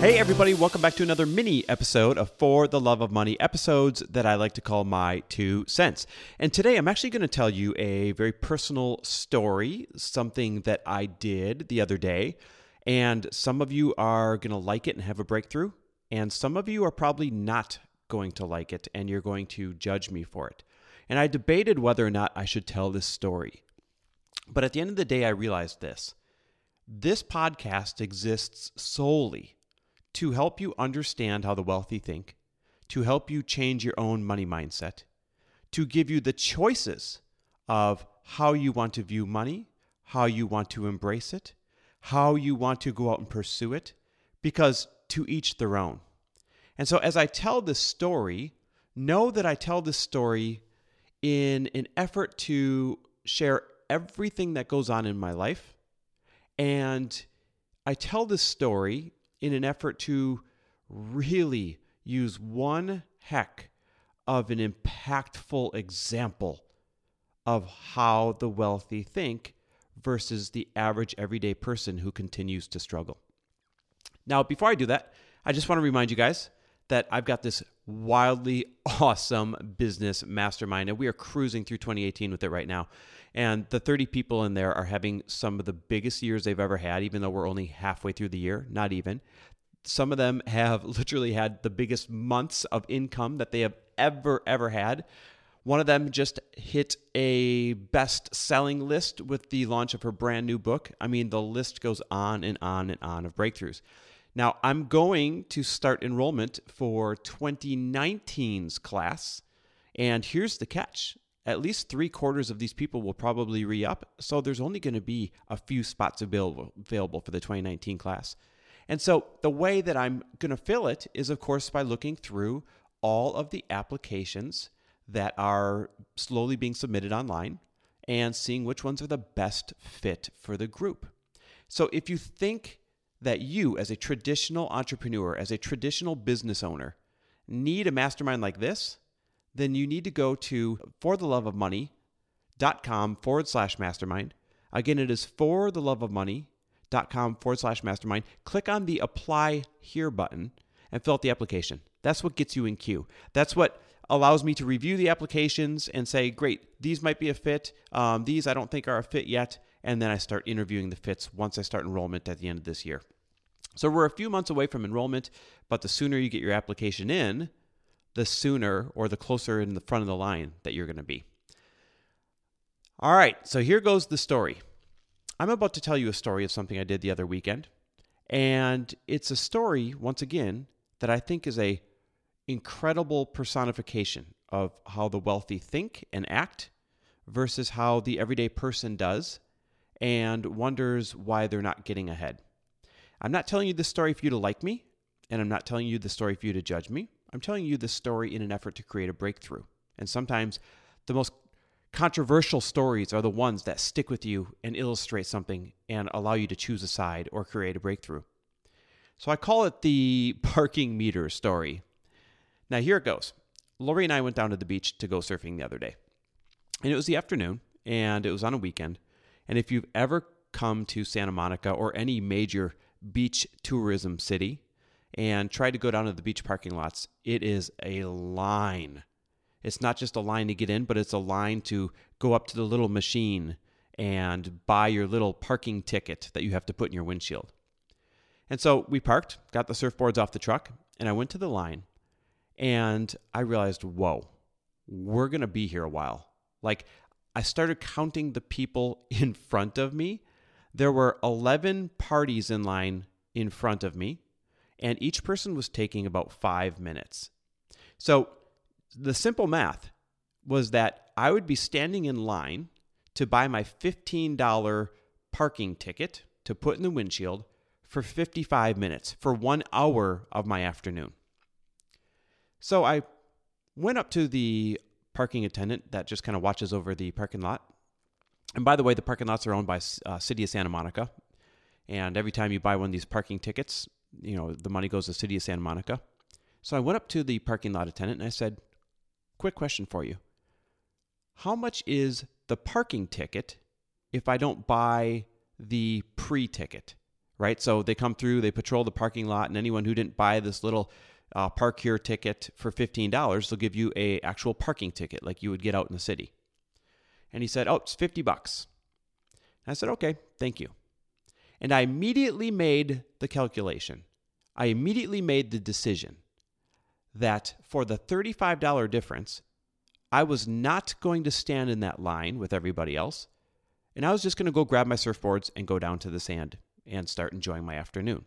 Hey everybody, welcome back to another mini episode of For the Love of Money, episodes that I like to call my 2 cents. And today I'm actually going to tell you a very personal story, something that I did the other day. And some of you are going to like it and have a breakthrough. And some of you are probably not going to like it and you're going to judge me for it. And I debated whether or not I should tell this story. But at the end of the day, I realized this. This podcast exists solely to help you understand how the wealthy think, to help you change your own money mindset, to give you the choices of how you want to view money, how you want to embrace it, how you want to go out and pursue it, because to each their own. And so as I tell this story, know that I tell this story in an effort to share everything that goes on in my life. And I tell this story in an effort to really use one heck of an impactful example of how the wealthy think versus the average everyday person who continues to struggle. Now, before I do that, I just want to remind you guys that I've got this wildly awesome business mastermind, and we are cruising through 2018 with it right now. And the 30 people in there are having some of the biggest years they've ever had, even though we're only halfway through the year, not even. Some of them have literally had the biggest months of income that they have ever had. One of them just hit a best-selling list with the launch of her brand new book. I mean, the list goes on and on and on of breakthroughs. Now, I'm going to start enrollment for 2019's class, and here's the catch. At least 3/4 of these people will probably re-up, so there's only going to be a few spots available for the 2019 class. And so the way that I'm going to fill it is, of course, by looking through all of the applications that are slowly being submitted online and seeing which ones are the best fit for the group. So if you think that you, as a traditional entrepreneur, as a traditional business owner, need a mastermind like this, then you need to go to fortheloveofmoney.com/mastermind. Again, it is fortheloveofmoney.com/mastermind. Click on the apply here button and fill out the application. That's what gets you in queue. That's what allows me to review the applications and say, great, these might be a fit. These I don't think are a fit yet. And then I start interviewing the fits once I start enrollment at the end of this year. So we're a few months away from enrollment, but the sooner you get your application in, the sooner or the closer in the front of the line that you're going to be. All right, so here goes the story. I'm about to tell you a story of something I did the other weekend. And it's a story, once again, that I think is a incredible personification of how the wealthy think and act versus how the everyday person does and wonders why they're not getting ahead. I'm not telling you this story for you to like me, and I'm not telling you this story for you to judge me. I'm telling you this story in an effort to create a breakthrough. And sometimes the most controversial stories are the ones that stick with you and illustrate something and allow you to choose a side or create a breakthrough. So I call it the parking meter story. Now, here it goes. Lori and I went down to the beach to go surfing the other day. And it was the afternoon, and it was on a weekend. And if you've ever come to Santa Monica or any major beach tourism city and tried to go down to the beach parking lots, it is a line. It's not just a line to get in, but it's a line to go up to the little machine and buy your little parking ticket that you have to put in your windshield. And so we parked, got the surfboards off the truck, and I went to the line. And I realized, whoa, we're going to be here a while. Like, I started counting the people in front of me. There were 11 parties in line in front of me, and each person was taking about 5 minutes. So the simple math was that I would be standing in line to buy my $15 parking ticket to put in the windshield for 55 minutes, for 1 hour of my afternoon. So I went up to the parking attendant that just kind of watches over the parking lot. And by the way, the parking lots are owned by City of Santa Monica. And every time you buy one of these parking tickets, you know, the money goes to the City of Santa Monica. So I went up to the parking lot attendant and I said, quick question for you. How much is the parking ticket if I don't buy the pre-ticket, right? So they come through, they patrol the parking lot, and anyone who didn't buy this little park here ticket for $15, they'll give you a actual parking ticket like you would get out in the city. And he said, oh, it's $50. And I said, okay, thank you. And I immediately made the calculation. I immediately made the decision that for the $35 difference, I was not going to stand in that line with everybody else. And I was just going to go grab my surfboards and go down to the sand and start enjoying my afternoon.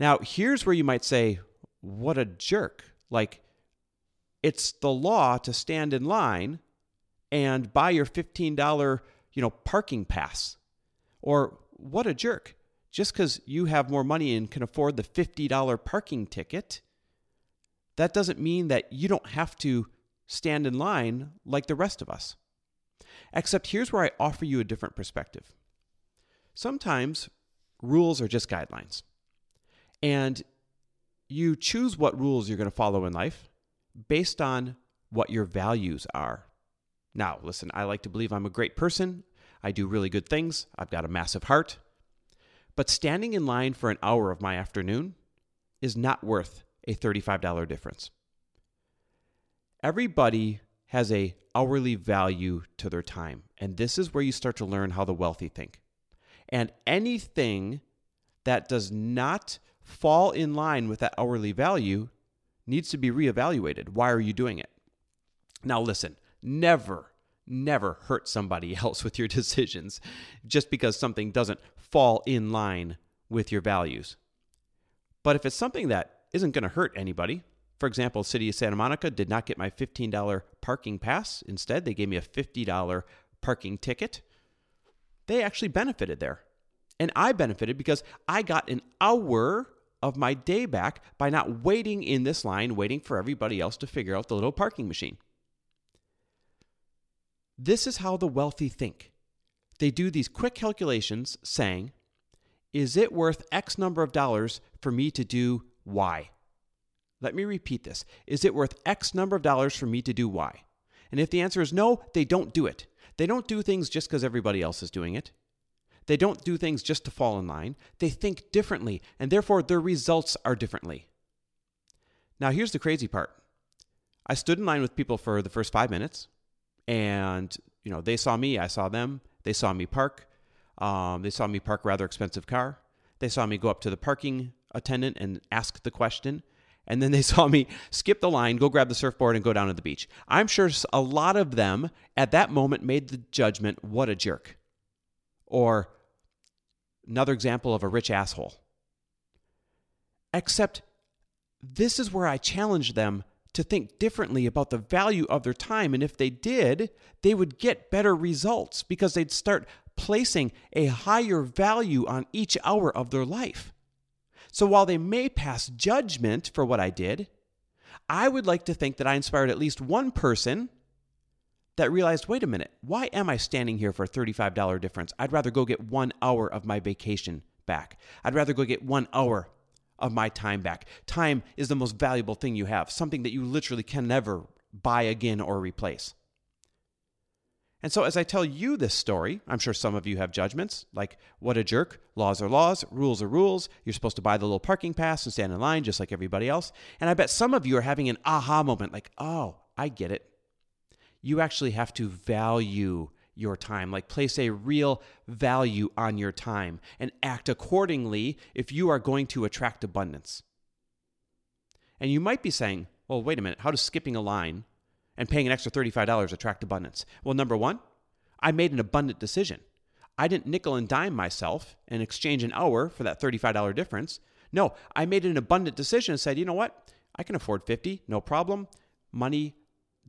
Now, here's where you might say, what a jerk. Like, it's the law to stand in line and buy your $15, you know, parking pass. Or what a jerk. Just because you have more money and can afford the $50 parking ticket, that doesn't mean that you don't have to stand in line like the rest of us. Except here's where I offer you a different perspective. Sometimes rules are just guidelines. And you choose what rules you're going to follow in life based on what your values are. Now, listen, I like to believe I'm a great person. I do really good things. I've got a massive heart. But standing in line for an hour of my afternoon is not worth a $35 difference. Everybody has a hourly value to their time. And this is where you start to learn how the wealthy think. And anything that does not fall in line with that hourly value needs to be reevaluated. Why are you doing it? Now listen, never hurt somebody else with your decisions just because something doesn't fall in line with your values. But if it's something that isn't going to hurt anybody, for example, City of Santa Monica did not get my $15 parking pass. Instead, they gave me a $50 parking ticket. They actually benefited there. And I benefited because I got an hour of my day back by not waiting in this line, waiting for everybody else to figure out the little parking machine. This is how the wealthy think. They do these quick calculations saying, is it worth X number of dollars for me to do Y? Let me repeat this. Is it worth X number of dollars for me to do Y? And if the answer is no, they don't do it. They don't do things just because everybody else is doing it. They don't do things just to fall in line. They think differently, and therefore their results are differently. Now, here's the crazy part. I stood in line with people for the first 5 minutes, and you know, they saw me, I saw them. They saw me park. They saw me park a rather expensive car. They saw me go up to the parking attendant and ask the question. And then they saw me skip the line, go grab the surfboard, and go down to the beach. I'm sure a lot of them at that moment made the judgment, what a jerk. Or another example of a rich asshole. Except this is where I challenge them to think differently about the value of their time. And if they did, they would get better results because they'd start placing a higher value on each hour of their life. So while they may pass judgment for what I did, I would like to think that I inspired at least one person that realized, wait a minute, why am I standing here for a $35 difference? I'd rather go get 1 hour of my vacation back. I'd rather go get 1 hour of my time back. Time is the most valuable thing you have, something that you literally can never buy again or replace. And so as I tell you this story, I'm sure some of you have judgments, like, what a jerk, laws are laws, rules are rules, you're supposed to buy the little parking pass and stand in line just like everybody else. And I bet some of you are having an aha moment, like, oh, I get it. You actually have to value your time, like place a real value on your time and act accordingly if you are going to attract abundance. And you might be saying, well, wait a minute, how does skipping a line and paying an extra $35 attract abundance? Well, number one, I made an abundant decision. I didn't nickel and dime myself and exchange an hour for that $35 difference. No, I made an abundant decision and said, you know what? I can afford $50, no problem. Money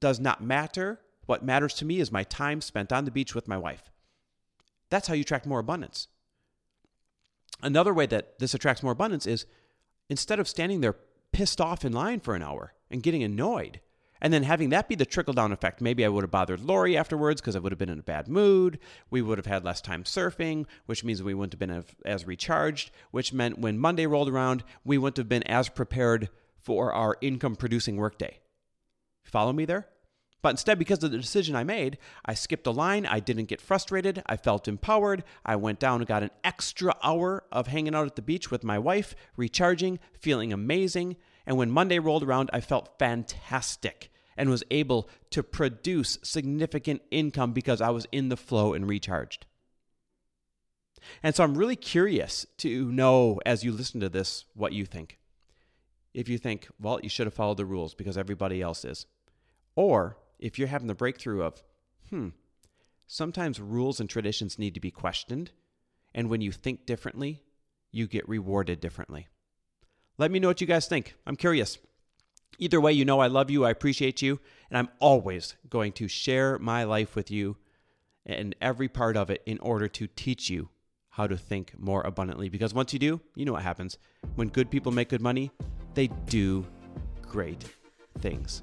does not matter. What matters to me is my time spent on the beach with my wife. That's how you attract more abundance. Another way that this attracts more abundance is instead of standing there pissed off in line for an hour and getting annoyed. And then having that be the trickle-down effect. Maybe I would have bothered Lori afterwards because I would have been in a bad mood. We would have had less time surfing, which means we wouldn't have been as recharged, which meant when Monday rolled around, we wouldn't have been as prepared for our income-producing workday. Follow me there? But instead, because of the decision I made, I skipped a line, I didn't get frustrated, I felt empowered, I went down and got an extra hour of hanging out at the beach with my wife, recharging, feeling amazing, and when Monday rolled around, I felt fantastic and was able to produce significant income because I was in the flow and recharged. And so I'm really curious to know, as you listen to this, what you think. If you think, well, you should have followed the rules because everybody else is. Or if you're having the breakthrough of, sometimes rules and traditions need to be questioned. And when you think differently, you get rewarded differently. Let me know what you guys think. I'm curious. Either way, you know I love you, I appreciate you, and I'm always going to share my life with you and every part of it in order to teach you how to think more abundantly. Because once you do, you know what happens. When good people make good money, they do great things.